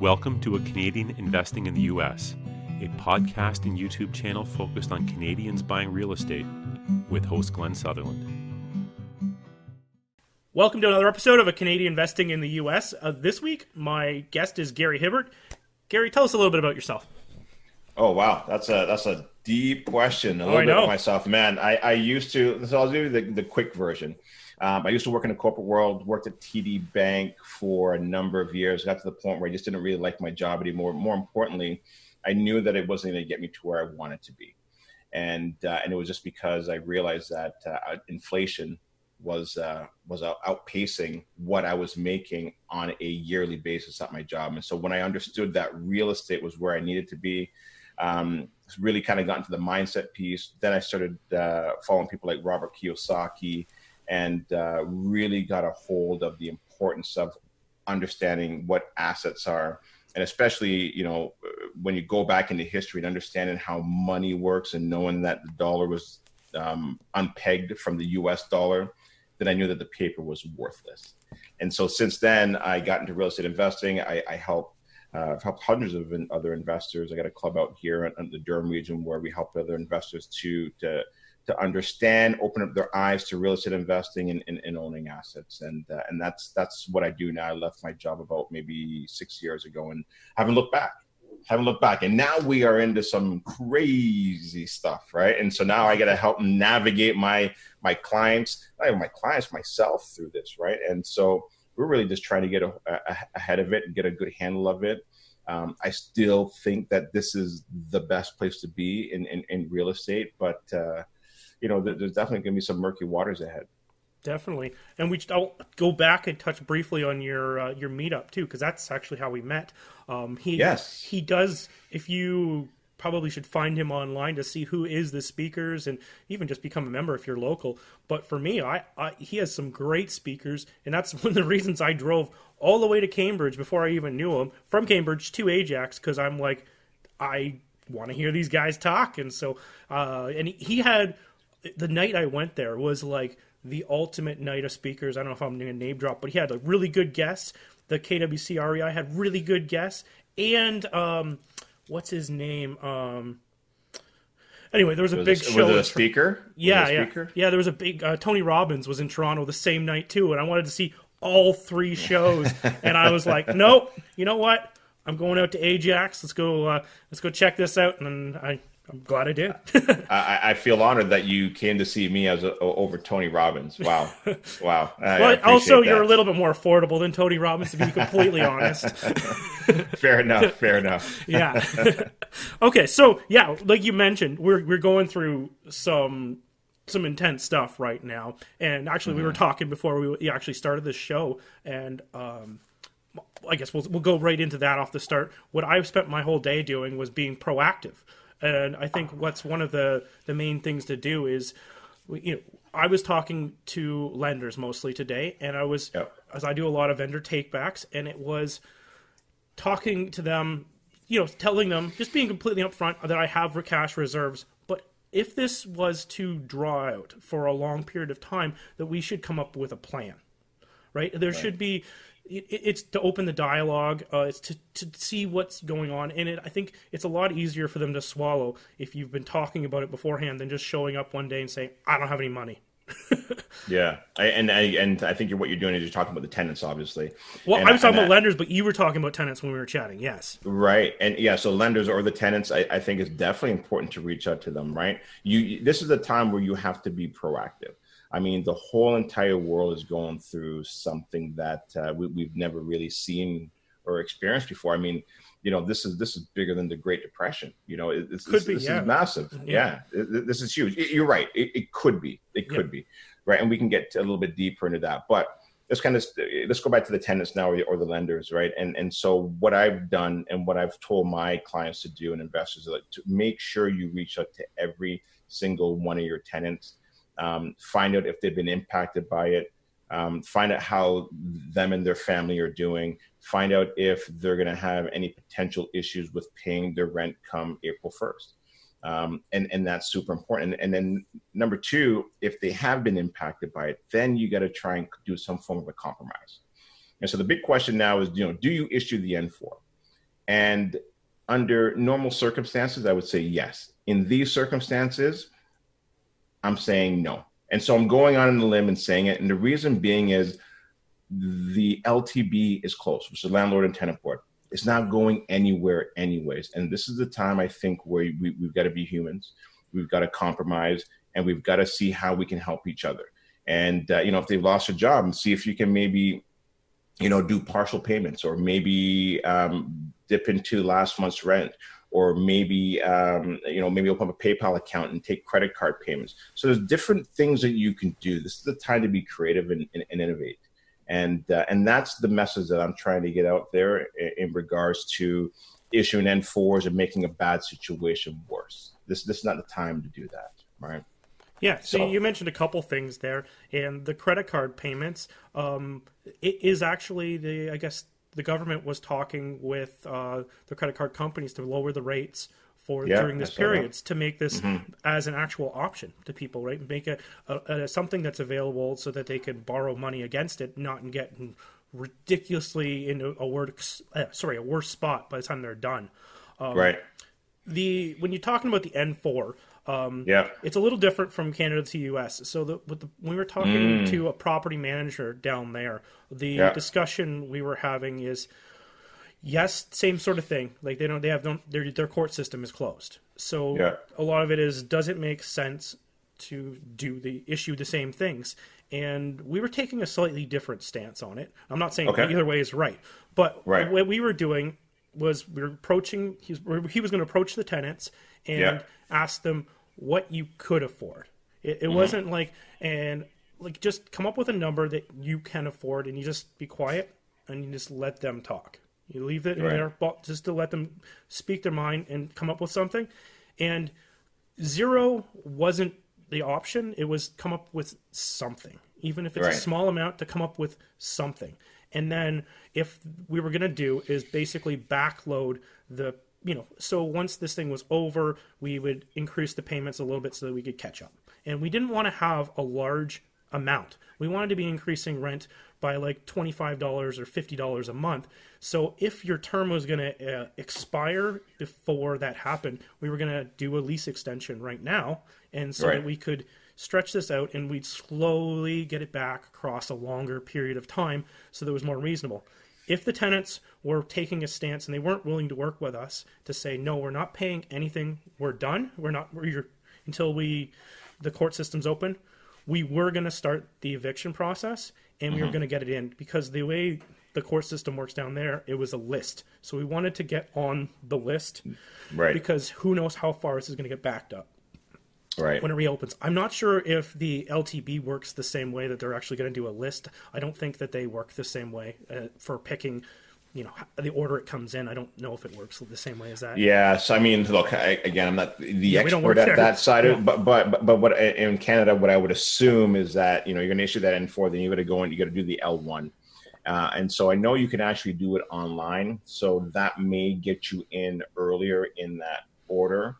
Welcome to A Canadian Investing in the U.S., a podcast and YouTube channel focused on Canadians buying real estate with host Glenn Sutherland. Welcome to another episode of A Canadian Investing in the U.S. This week, my guest is Gary Hibbert. Gary, tell us a little bit about yourself. Oh, wow. That's a deep question. A little bit about myself. Man, I used to, so I'll do the quick version. I used to work in the corporate world, worked at TD Bank for a number of years, got to the point where I just didn't really like my job anymore. More importantly, I knew that it wasn't going to get me to where I wanted to be. And it was just because I realized that inflation was outpacing what I was making on a yearly basis at my job. And so when I understood that real estate was where I needed to be, really kind of got into the mindset piece. Then I started following people like Robert Kiyosaki, and really got a hold of the importance of understanding what assets are. And especially, you know, when you go back into history and understanding how money works and knowing that the dollar was unpegged from the US dollar, then I knew that the paper was worthless. And so since then, I got into real estate investing. I've helped hundreds of other investors. I got a club out here in the Durham region where we help other investors to understand, open up their eyes to real estate investing and owning assets. And that's what I do now. I left my job about maybe 6 years ago and haven't looked back. And now we are into some crazy stuff, right? And so now I got to help navigate my clients, not even my clients, myself through this, right? And so we're really just trying to get ahead of it and get a good handle of it. I still think that this is the best place to be in real estate, but you know, there's definitely going to be some murky waters ahead. Definitely. And I'll go back and touch briefly on your meetup too, because that's actually how we met. He does, if you probably should find him online to see who is the speakers and even just become a member if you're local. But for me, he has some great speakers, and that's one of the reasons I drove all the way to Cambridge before I even knew him, from Cambridge to Ajax, because I'm like, I want to hear these guys talk. And so, and he had... The night I went there was like the ultimate night of speakers. I don't know if I'm going to name drop, but he had a really good guest. The KWC REI had really good guests. And what's his name? Anyway, there was a big show. Was it a speaker? Yeah, there was a big... Tony Robbins was in Toronto the same night too, and I wanted to see all three shows. And I was like, nope, you know what? I'm going out to Ajax. Let's go check this out. And then I'm glad I did. I feel honored that you came to see me over Tony Robbins. Wow. Wow. But also, you're a little bit more affordable than Tony Robbins, to be completely honest. Fair enough. Yeah. Okay. So, yeah, like you mentioned, we're going through some intense stuff right now. And actually, we were talking before we actually started this show. And I guess we'll go right into that off the start. What I've spent my whole day doing was being proactive. And I think what's one of the main things to do is, you know, I was talking to lenders mostly today, and I was, as I do a lot of vendor takebacks, and it was talking to them, you know, telling them, just being completely upfront that I have cash reserves, but if this was to draw out for a long period of time, that we should come up with a plan, right? There should be... It's to open the dialogue, it's to see what's going on. And I think it's a lot easier for them to swallow if you've been talking about it beforehand than just showing up one day and saying, I don't have any money. Yeah. I think what you're doing is you're talking about the tenants, obviously. Well, I was talking about lenders, but you were talking about tenants when we were chatting. Yes. Right. And yeah, so lenders or the tenants, I think it's definitely important to reach out to them, right? This is the time where you have to be proactive. I mean, the whole entire world is going through something that we've never really seen or experienced before. I mean, you know, this is bigger than the Great Depression. You know, this is massive. Yeah. This is huge. You're right. It could be. Right. And we can get a little bit deeper into that. But let's go back to the tenants now or the lenders, right? And so what I've done and what I've told my clients to do and investors is to make sure you reach out to every single one of your tenants. Find out if they've been impacted by it, find out how them and their family are doing, find out if they're going to have any potential issues with paying their rent come April 1st. And that's super important. And then number two, if they have been impacted by it, then you got to try and do some form of a compromise. And so the big question now is, you know, do you issue the N4? And under normal circumstances, I would say yes. In these circumstances, I'm saying no. And so I'm going on the limb and saying it. And the reason being is the LTB is closed, which is landlord and tenant board. It's not going anywhere anyways. And this is the time I think where we've got to be humans. We've got to compromise and we've got to see how we can help each other. And, you know, if they've lost a job and see if you can maybe, you know, do partial payments or maybe dip into last month's rent or maybe, you know, maybe open up a PayPal account and take credit card payments. So there's different things that you can do. This is the time to be creative and innovate. And that's the message that I'm trying to get out there in regards to issuing N4s and making a bad situation worse. This is not the time to do that, right? Yeah, so you mentioned a couple things there, and the credit card payments, it is actually the, I guess the government was talking with the credit card companies to lower the rates for during this period to make this as an actual option to people, right? Make it something that's available so that they could borrow money against it, not get ridiculously in a worse spot by the time they're done. Right. When you're talking about the N4, it's a little different from Canada to U.S. So when we were talking to a property manager down there, the discussion we were having is, yes, same sort of thing. Like their court system is closed. So a lot of it is, does it make sense to issue the same things? And we were taking a slightly different stance on it. I'm not saying either way is right, but what we were doing was he was going to approach the tenants and ask them what you could afford. It wasn't like just come up with a number that you can afford, and you just be quiet and you just let them talk. You leave it in there just to let them speak their mind and come up with something. And 0 wasn't the option. It was come up with something, even if it's a small amount, to come up with something. And then if we were going to do is basically backload so once this thing was over, we would increase the payments a little bit so that we could catch up. And we didn't want to have a large amount. We wanted to be increasing rent by like $25 or $50 a month. So if your term was going to expire before that happened, we were going to do a lease extension right now. And so that we could stretch this out and we'd slowly get it back across a longer period of time. So that was more reasonable. If the tenants were taking a stance and they weren't willing to work with us to say, no, we're not paying anything. We're done. The court system's open. We were going to start the eviction process and we were going to get it in, because the way the court system works down there, it was a list. So we wanted to get on the list because who knows how far this is going to get backed up when it reopens. I'm not sure if the LTB works the same way, that they're actually going to do a list. I don't think that they work the same way for picking, the order it comes in. I don't know if it works the same way as that. Yeah. So, I mean, look, I'm not the expert at that side of it, but what in Canada, what I would assume is that, you're going to issue that N4, then you got to go in, you got to do the L1. And so I know you can actually do it online. So that may get you in earlier in that order.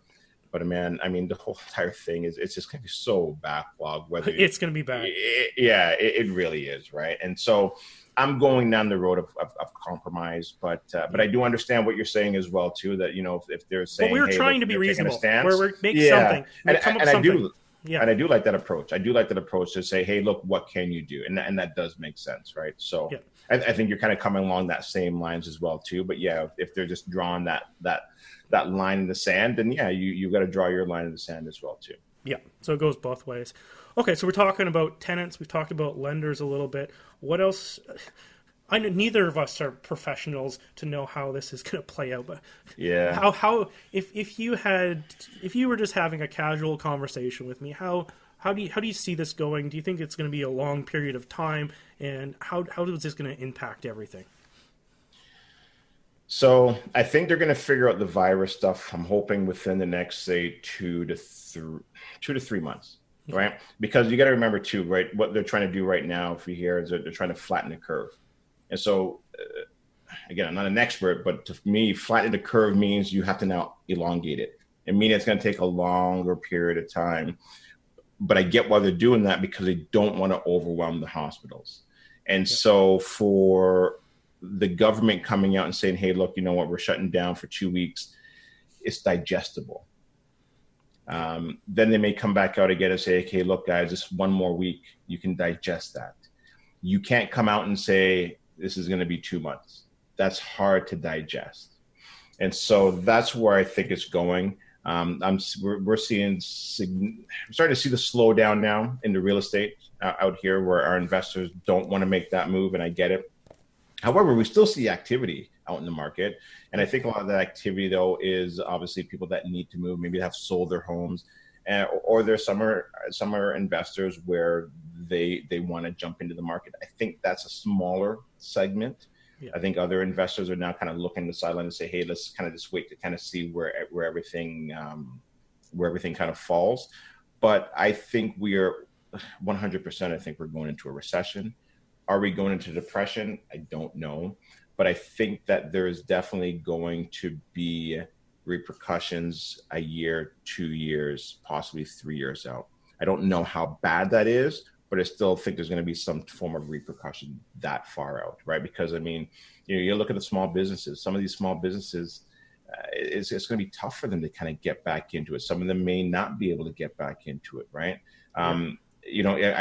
But man, I mean, the whole entire thing it's just going to be so backlogged. Whether it's going to be bad. It really is. Right. And so I'm going down the road of compromise, but I do understand what you're saying as well too. That if they're saying, but we're trying to be reasonable, we're making something, something. And I do like that approach. I do like that approach to say, hey, look, what can you do? And that does make sense, right? So I think you're kind of coming along that same lines as well too. But if they're just drawing that line in the sand, then you got to draw your line in the sand as well too. Yeah, so it goes both ways. Okay, so we're talking about tenants. We've talked about lenders a little bit. What else? I know neither of us are professionals to know how this is going to play out, but if you were just having a casual conversation with me, how do you see this going? Do you think it's going to be a long period of time, and how is this going to impact everything? So I think they're going to figure out the virus stuff. I'm hoping within the next, say, 2 to 3 months. Right. Because you got to remember too, right, what they're trying to do right now, if you hear, is they're trying to flatten the curve. And so again, I'm not an expert, but to me, flatten the curve means you have to now elongate it. It means it's going to take a longer period of time, but I get why they're doing that, because they don't want to overwhelm the hospitals. And so for the government coming out and saying, hey, look, you know what, we're shutting down for 2 weeks, it's digestible. Then they may come back out again and say, okay, look, guys, just one more week, you can digest that. You can't come out and say, this is going to be 2 months. That's hard to digest. And so that's where I think it's going. I'm starting to see the slowdown now in the real estate out here, where our investors don't want to make that move, and I get it. However, we still see activity out in the market, and I think a lot of that activity, though, is obviously people that need to move, maybe have sold their homes, or there's some are investors where they want to jump into the market. I think that's a smaller segment. Yeah. I think other investors are now kind of looking to the sideline and say, hey, let's kind of just wait to kind of see where everything kind of falls. But I think we are 100%. I think we're going into a recession. Are we going into depression? I don't know. But I think that there is definitely going to be repercussions a year, 2 years, possibly 3 years out. I don't know how bad that is, but I still think there's going to be some form of repercussion that far out, right? Because, I mean, you look at the small businesses. Some of these small businesses, it's going to be tough for them to kind of get back into it. Some of them may not be able to get back into it, right? I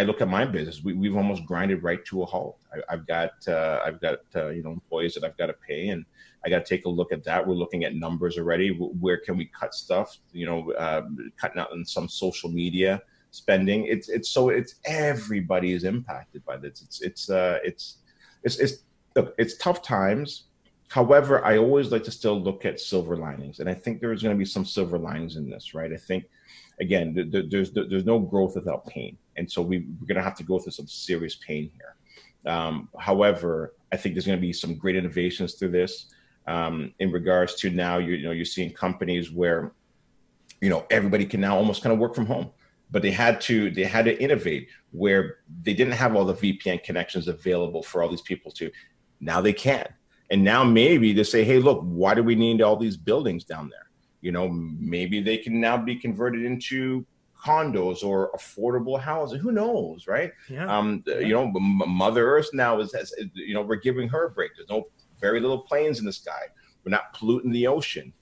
look at my business. We've almost grinded right to a halt. I've got employees that I've got to pay, and I got to take a look at that. We're looking at numbers already. Where can we cut stuff? Cutting out on some social media spending. It's everybody is impacted by this. It's tough times. However, I always like to still look at silver linings, and I think there's going to be some silver linings in this, right? I think, again, there's no growth without pain, and so we're going to have to go through some serious pain here. However, I think there's going to be some great innovations through this. In regards to now, you're seeing companies where, everybody can now almost kind of work from home. But they had to innovate where they didn't have all the VPN connections available for all these people to. Now they can. And now maybe they say, hey, look, why do we need all these buildings down there? Maybe they can now be converted into condos or affordable housing. Who knows, right? Yeah. Mother Earth now is we're giving her a break. There's very little planes in the sky. We're not polluting the ocean.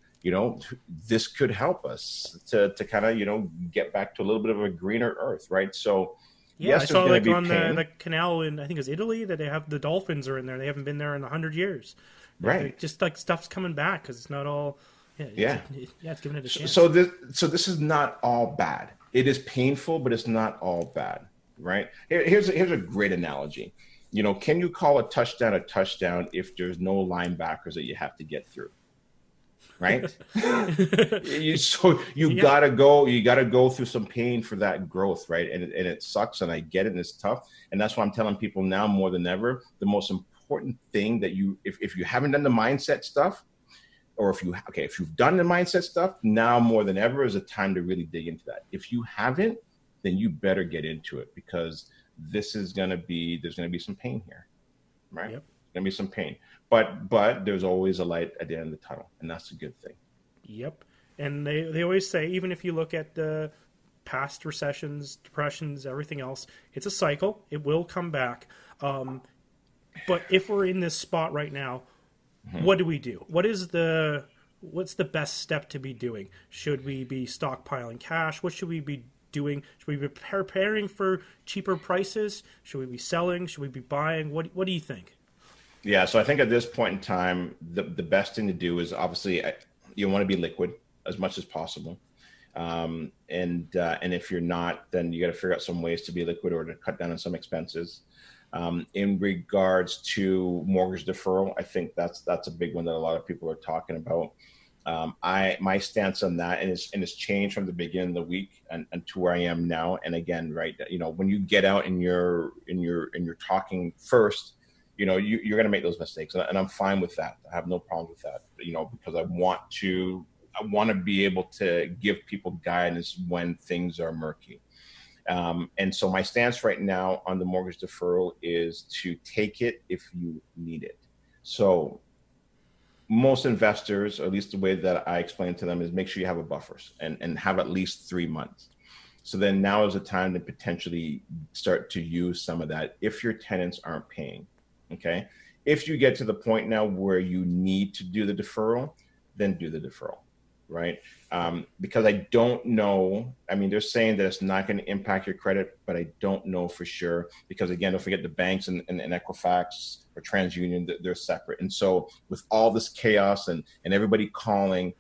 This could help us to kind of, get back to a little bit of a greener earth, right? So, yeah, yes, I saw like on the canal in, I think it's Italy, that they have the dolphins are in there. They haven't been there in 100 years. Right. They're just like stuff's coming back because it's not all. It's giving it a chance. So this is not all bad. It is painful, but it's not all bad, right? Here's a great analogy. Can you call a touchdown if there's no linebackers that you have to get through? Right. You gotta go through some pain for that growth, right? And it sucks, and I get it, and it's tough, and that's why I'm telling people now more than ever, the most important thing that you, if you haven't done the mindset stuff, or if you've done the mindset stuff, now more than ever is a time to really dig into that. If you haven't, then you better get into it, because there's gonna be some pain here, right? Yep. Gonna be some pain, but there's always a light at the end of the tunnel, and that's a good thing. Yep. And they always say, even if you look at the past recessions, depressions, everything else, it's a cycle. It will come back. But if we're in this spot right now, what do we do? What's the best step to be doing? Should we be stockpiling cash? What should we be doing? Should we be preparing for cheaper prices? Should we be selling? Should we be buying? What do you think? Yeah, so I think at this point in time, the best thing to do is obviously you want to be liquid as much as possible, and if you're not, then you got to figure out some ways to be liquid or to cut down on some expenses. In regards to mortgage deferral, I think that's a big one that a lot of people are talking about. My stance on that, and it's changed from the beginning of the week and to where I am now. And again, right, when you get out and you're talking first. You're going to make those mistakes, and I'm fine with that. I have no problem with that, because I want to be able to give people guidance when things are murky. And so my stance right now on the mortgage deferral is to take it if you need it. So most investors, or at least the way that I explain to them, is make sure you have a buffer and have at least 3 months. So then now is the time to potentially start to use some of that if your tenants aren't paying. Okay. If you get to the point now where you need to do the deferral, then do the deferral, right? Because I don't know, I mean, they're saying that it's not going to impact your credit, but I don't know for sure, because again, don't forget the banks and Equifax or TransUnion, they're separate. And so with all this chaos and everybody calling,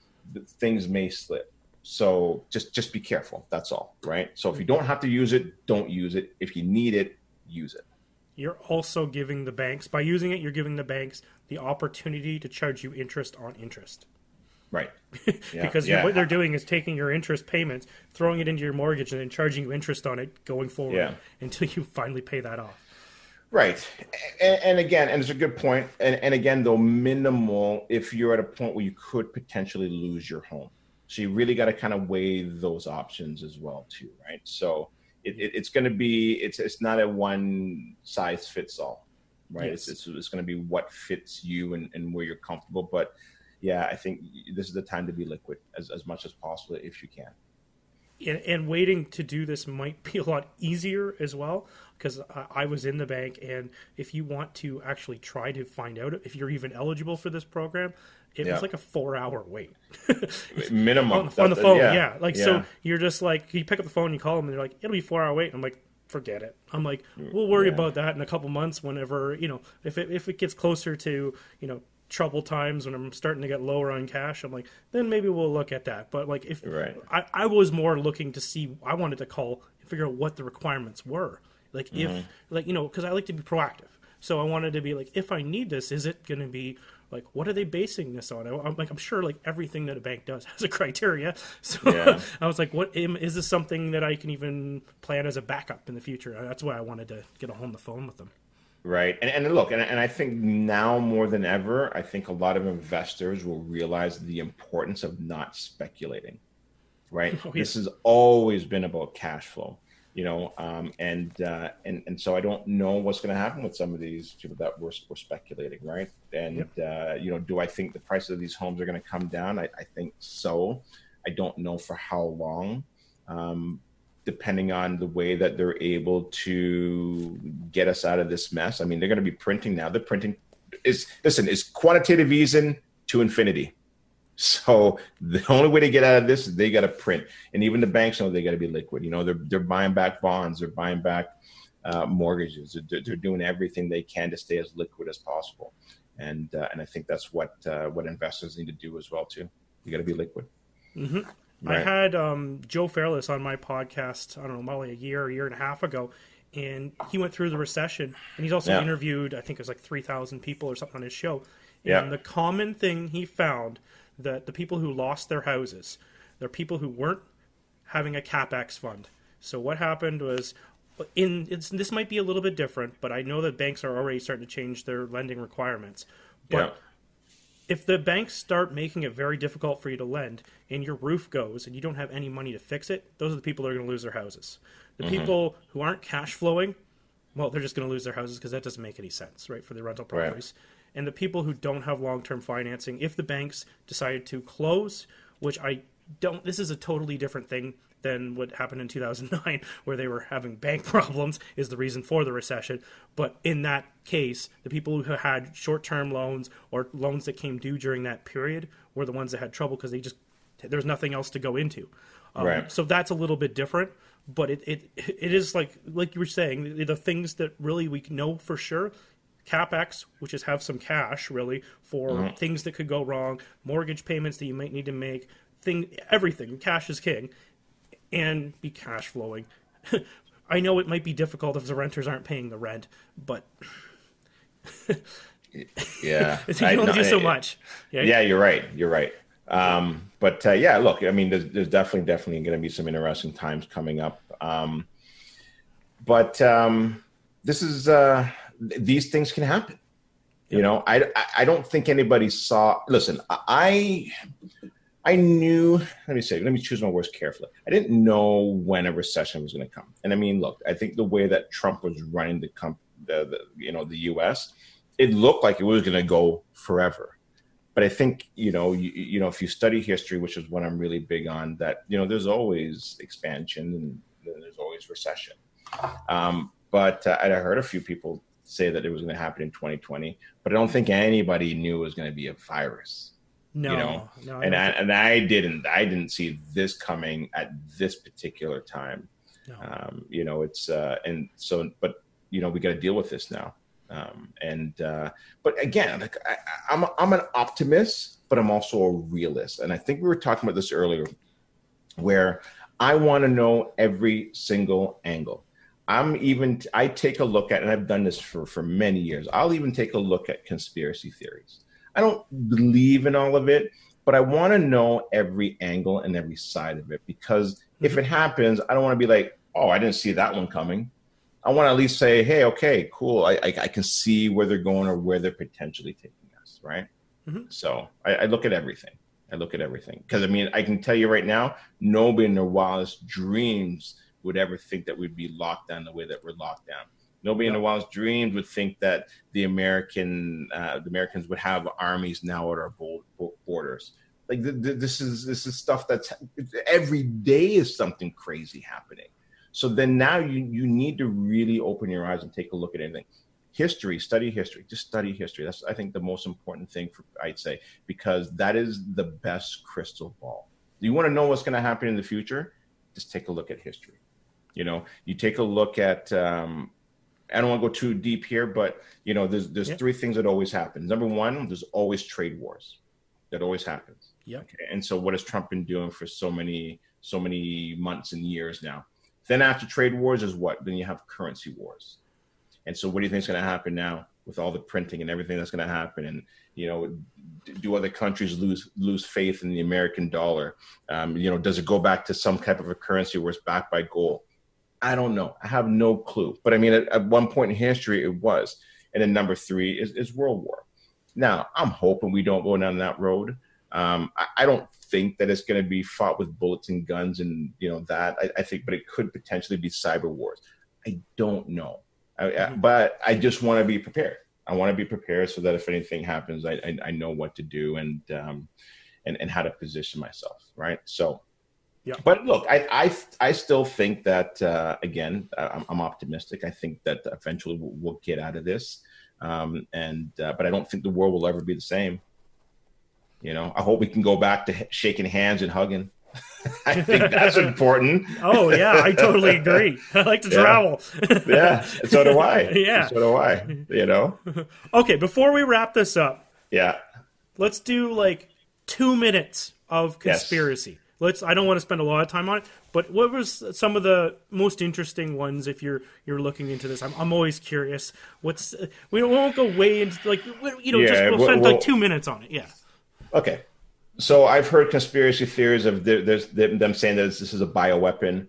things may slip. So just be careful, that's all, right? So if you don't have to use it, don't use it. If you need it, use it. You're also giving the banks, by using it, you're giving the banks the opportunity to charge you interest on interest. Right. Yeah. Because what they're doing is taking your interest payments, throwing it into your mortgage, and then charging you interest on it going forward until you finally pay that off. Right. And again, and it's a good point. And again, though minimal, if you're at a point where you could potentially lose your home. So you really got to kind of weigh those options as well too, right? So it's going to be, it's not a one size fits all, right? Yes. It's going to be what fits you and where you're comfortable. But yeah, I think this is the time to be liquid as much as possible if you can. And waiting to do this might be a lot easier as well, because I was in the bank, and if you want to actually try to find out if you're even eligible for this program, it was like a 4-hour wait. Minimum. on the phone, so you're just like, you pick up the phone, you call them, and they're like, it'll be a 4-hour wait. And I'm like, forget it. I'm like, we'll worry about that in a couple months whenever, you know, if it gets closer to, you know, trouble times when I'm starting to get lower on cash, I'm like, then maybe we'll look at that. But like if I was more looking to see, I wanted to call and figure out what the requirements were. Like if like, you know, because I like to be proactive. So I wanted to be like, if I need this, is it going to be like, what are they basing this on? I'm like, I'm sure like everything that a bank does has a criteria. So I was like, what is this something that I can even plan as a backup in the future? That's why I wanted to get on the phone with them. Right. And look, and I think now more than ever, I think a lot of investors will realize the importance of not speculating, right? Oh, yeah. This has always been about cash flow, you know, and so I don't know what's going to happen with some of these people that we're speculating, right? And, you know, do I think the prices of these homes are going to come down? I think so. I don't know for how long, depending on the way that they're able to get us out of this mess. I mean, they're going to be printing now. The printing is quantitative easing to infinity. So the only way to get out of this is they got to print. And even the banks know they got to be liquid. You know, they're buying back bonds. They're buying back mortgages. They're doing everything they can to stay as liquid as possible. And I think that's what investors need to do as well, too. You got to be liquid. Mm-hmm. Right. I had Joe Fairless on my podcast, I don't know, probably a year and a half ago, and he went through the recession, and he's also interviewed, I think it was like 3,000 people or something on his show, and the common thing he found that the people who lost their houses, they're people who weren't having a CapEx fund. So what happened was, this might be a little bit different, but I know that banks are already starting to change their lending requirements, but... Yeah. If the banks start making it very difficult for you to lend and your roof goes and you don't have any money to fix it, those are the people that are going to lose their houses. The people who aren't cash flowing, well, they're just going to lose their houses because that doesn't make any sense, right, for the rental properties. Right. And the people who don't have long-term financing, if the banks decided to close, which I don't, this is a totally different thing than what happened in 2009 where they were having bank problems is the reason for the recession. But in that case, the people who had short-term loans or loans that came due during that period were the ones that had trouble because there's nothing else to go into. Right. So that's a little bit different, but it is like you were saying, the things that really we know for sure, CapEx, which is have some cash really for things that could go wrong, mortgage payments that you might need to make, everything, cash is king. And be cash flowing. I know it might be difficult if the renters aren't paying the rent, but you can only do so much. Yeah. You're right. Look, I mean, there's definitely going to be some interesting times coming up. This is these things can happen. Yep. You know, I don't think anybody saw. Listen, I knew, let me choose my words carefully. I didn't know when a recession was going to come. And I mean, look, I think the way that Trump was running the U.S., it looked like it was going to go forever. But I think, you know, if you study history, which is what I'm really big on, that, you know, there's always expansion and there's always recession. But I heard a few people say that it was going to happen in 2020, but I don't think anybody knew it was going to be a virus. No, you know? No, I didn't see this coming at this particular time. No. You know, it's, and so, but you know, we got to deal with this now. But again, like I'm an optimist, but I'm also a realist. And I think we were talking about this earlier, where I want to know every single angle. I take a look at, and I've done this for many years, I'll even take a look at conspiracy theories. I don't believe in all of it, but I want to know every angle and every side of it, because if it happens, I don't want to be like, oh, I didn't see that one coming. I want to at least say, hey, okay, cool. I can see where they're going or where they're potentially taking us, right? Mm-hmm. So I look at everything. Because, I mean, I can tell you right now, nobody in their wildest dreams would ever think that we'd be locked down the way that we're locked down. Nobody in their wildest dreams would think that the Americans would have armies now at our borders. Like this is stuff that's every day is something crazy happening. So then now you need to really open your eyes and take a look at everything. History, study history, just study history. That's, I think, the most important thing, I'd say, because that is the best crystal ball. You want to know what's going to happen in the future? Just take a look at history. You know, you take a look at, I don't want to go too deep here, but, you know, there's three things that always happen. Number one, there's always trade wars. That always happens. Yeah. Okay? And so what has Trump been doing for so many months and years now? Then after trade wars is what? Then you have currency wars. And so what do you think is going to happen now with all the printing and everything that's going to happen? And, you know, do other countries lose faith in the American dollar? You know, does it go back to some type of a currency where it's backed by gold? I don't know. I have no clue. But I mean, at one point in history, it was. And then number three is World War. Now, I'm hoping we don't go down that road. I don't think that it's going to be fought with bullets and guns and, you know, that. I think, but it could potentially be cyber wars. I don't know. But I just want to be prepared. I want to be prepared so that if anything happens, I know what to do and how to position myself. Right. So, yeah. But look, I still think that, again, I'm optimistic. I think that eventually we'll get out of this. But I don't think the world will ever be the same. You know, I hope we can go back to shaking hands and hugging. I think that's important. Oh yeah, I totally agree. I like to travel. Yeah, so do I. Yeah, so do I. You know. Okay, before we wrap this up, let's do like 2 minutes of conspiracy. Yes. I don't want to spend a lot of time on it, but what was some of the most interesting ones? If you're looking into this, I'm always curious. We won't go way into like we'll spend like 2 minutes on it. Yeah. Okay. So I've heard conspiracy theories of them saying that this is a bioweapon.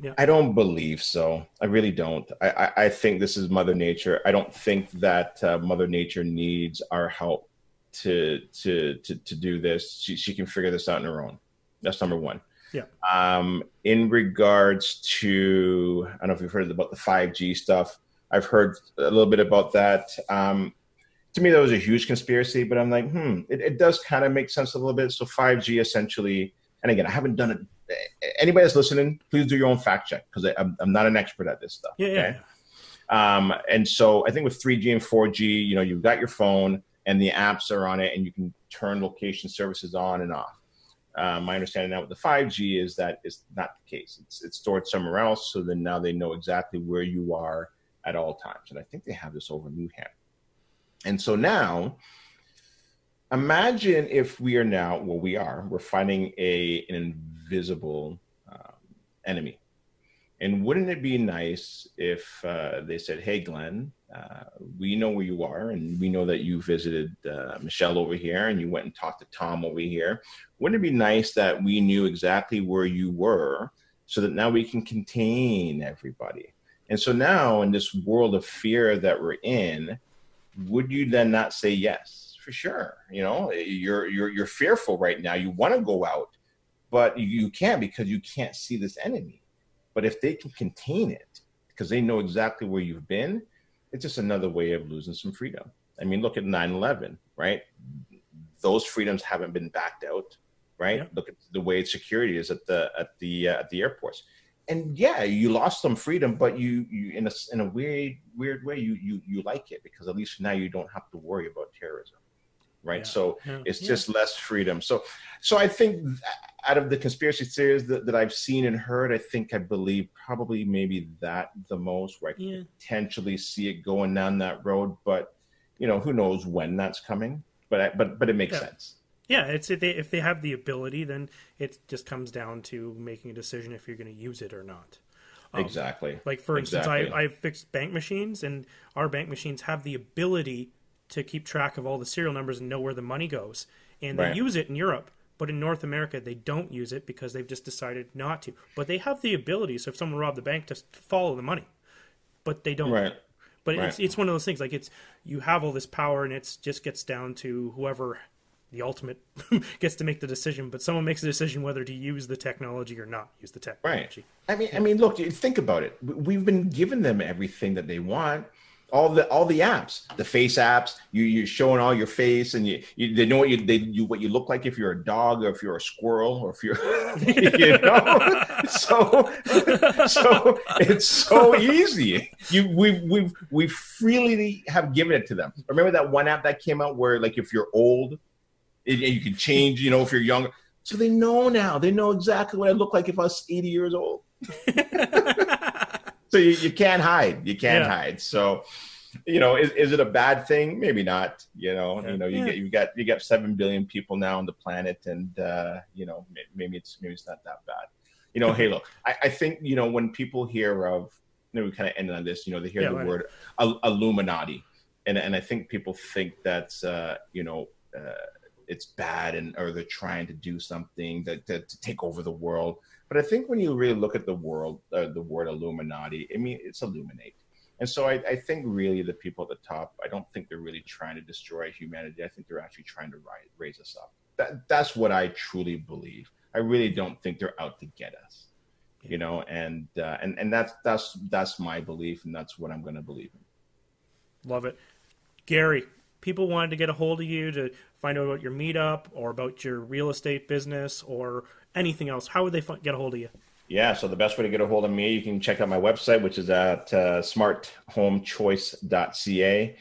Yeah. I don't believe so. I really don't. I think this is Mother Nature. I don't think that Mother Nature needs our help to do this. She can figure this out on her own. That's number one. Yeah. In regards to, I don't know if you've heard about the 5G stuff. I've heard a little bit about that. To me, that was a huge conspiracy, but I'm like, it does kind of make sense a little bit. So 5G essentially, and again, I haven't done it. Anybody that's listening, please do your own fact check because I'm not an expert at this stuff. Yeah, okay? Yeah. And so I think with 3G and 4G, you know, you've got your phone and the apps are on it and you can turn location services on and off. My understanding now with the 5G is that it's not the case. It's stored somewhere else. So then now they know exactly where you are at all times. And I think they have this over in New Hampshire. And so now, imagine if we are now, well, we're fighting an invisible enemy. And wouldn't it be nice if they said, hey, Glenn, we know where you are, and we know that you visited Michelle over here, and you went and talked to Tom over here. Wouldn't it be nice that we knew exactly where you were so that now we can contain everybody? And so now in this world of fear that we're in, would you then not say yes? For sure. You know, you're fearful right now. You want to go out, but you can't because you can't see this enemy. But if they can contain it because they know exactly where you've been, it's just another way of losing some freedom. I mean, look at 9/11, right? Those freedoms haven't been backed out, right? Yeah. Look at the way security is at the airports. And yeah, you lost some freedom, but you in a weird way, you like it, because at least now you don't have to worry about terrorism, right? Yeah. So it's just less freedom. So I think out of the conspiracy theories that I've seen and heard, I think I believe probably maybe that the most, where I could potentially see it going down that road. But you know, who knows when that's coming? But it makes sense. Yeah, it's if they have the ability, then it just comes down to making a decision if you're going to use it or not. Exactly. Like, for instance, I fixed bank machines, and our bank machines have the ability to keep track of all the serial numbers and know where the money goes. And they use it in Europe, but in North America, they don't use it because they've just decided not to. But they have the ability, so if someone robbed the bank, to follow the money. But they don't. Right. But it's one of those things, like, it's, you have all this power, and it just gets down to whoever the ultimate gets to make the decision, but someone makes the decision whether to use the technology or not use the technology. Right. I mean, look, think about it. We've been giving them everything that they want. All the apps, the face apps, you're showing all your face, and they know what you look like if you're a dog, or if you're a squirrel, or if you're, you know. So it's so easy. We freely have given it to them. Remember that one app that came out where, like, if you're old, you can change, you know, if you're younger. So they know now. They know exactly what I look like if I was 80 years old. So you can't hide. You can't hide. So, you know, is it a bad thing? Maybe not. You know, you got 7 billion people now on the planet, and you know, maybe it's not that bad. You know, hey, look, I think, you know, when people hear of, you know, we kind of ended on this. You know, they hear the word Illuminati, and I think people think that's it's bad, and or they're trying to do something to take over the world. But I think when you really look at the world, the word Illuminati, I mean, it's illuminate. And so I think really the people at the top, I don't think they're really trying to destroy humanity. I think they're actually trying to raise us up. That's what I truly believe. I really don't think they're out to get us, you know. And that's my belief, and that's what I'm going to believe in. Love it, Gary. People wanted to get a hold of you to find out about your meetup or about your real estate business or anything else. How would they get a hold of you? Yeah, so the best way to get a hold of me, you can check out my website, which is at smarthomechoice.ca.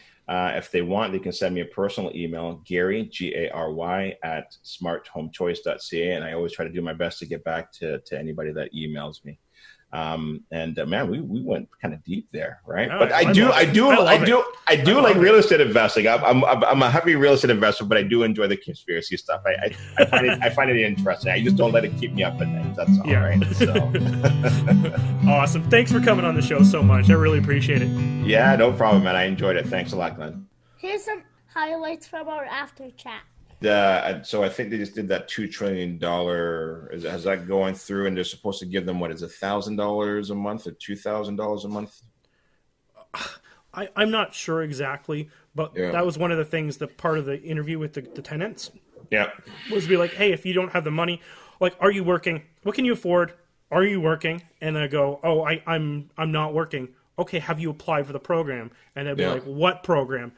If they want, they can send me a personal email, Gary, Gary, at smarthomechoice.ca. And I always try to do my best to get back to anybody that emails me. Man, we went kind of deep there, right? No, but I do like real estate investing. I'm a heavy real estate investor, but I do enjoy the conspiracy stuff. I find it interesting. I just don't let it keep me up at night. That's all right. So. Awesome. Thanks for coming on the show so much. I really appreciate it. Yeah, no problem, man. I enjoyed it. Thanks a lot, Glenn. Here's some highlights from our after chat. So I think they just did that $2 trillion. Is that going through? And they're supposed to give them, what is it, $1,000 a month or $2,000 a month? I'm not sure exactly, but that was one of the things, that part of the interview with the tenants was to be like, hey, if you don't have the money, like, are you working? What can you afford? Are you working? And they go, oh, I'm not working. Okay, have you applied for the program? And they'd be like, what program?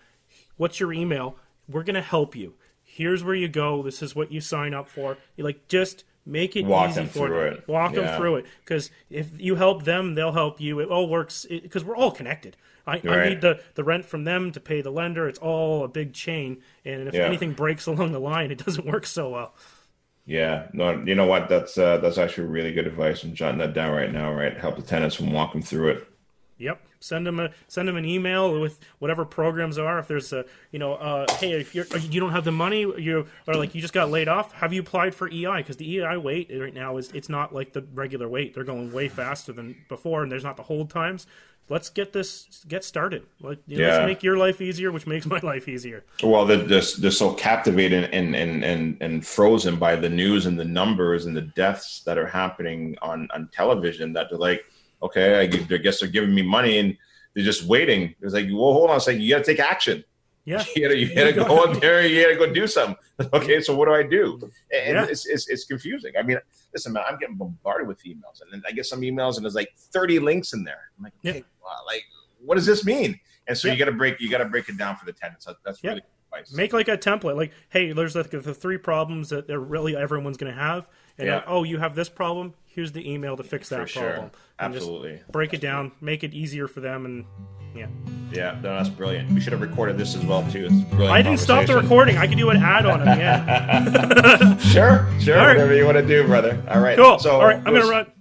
What's your email? We're going to help you. Here's where you go. This is what you sign up for. You like, just make it easy for them. Walk them through it. Because if you help them, they'll help you. It all works because we're all connected. I need the rent from them to pay the lender. It's all a big chain. And if anything breaks along the line, it doesn't work so well. Yeah. No, you know what? That's actually really good advice. I'm jotting that down right now, right? Help the tenants and walk them through it. Yep. Send them an email with whatever programs are. If there's a, you know, hey, if you don't have the money, you or like you just got laid off, have you applied for EI? Because the EI wait right now it's not like the regular wait. They're going way faster than before, and there's not the hold times. Let's get started. Let's make your life easier, which makes my life easier. Well, they're so captivated and frozen by the news and the numbers and the deaths that are happening on television that they're like, okay, I guess they're giving me money, and they're just waiting. It's like, well, hold on a second. You got to take action. Yeah. You gotta go out there. You gotta go do something. Okay, so what do I do? And it's confusing. I mean, listen, man, I'm getting bombarded with emails, and then I get some emails, and there's like 30 links in there. I'm like, okay, wow, like, what does this mean? And so you gotta break it down for the tenants. That's really advice. Make like a template, like, hey, there's like the three problems that really everyone's going to have. And yeah. Like, oh, you have this problem. Here's the email to fix that problem. Sure. Absolutely. Just break it down, make it easier for them. And yeah. Yeah, no, that's brilliant. We should have recorded this as well, too. It's brilliant. I didn't stop the recording. I could do an add on at the end. Sure. Sure. Right. Whatever you want to do, brother. All right. Cool. So, all right. I'm going to run.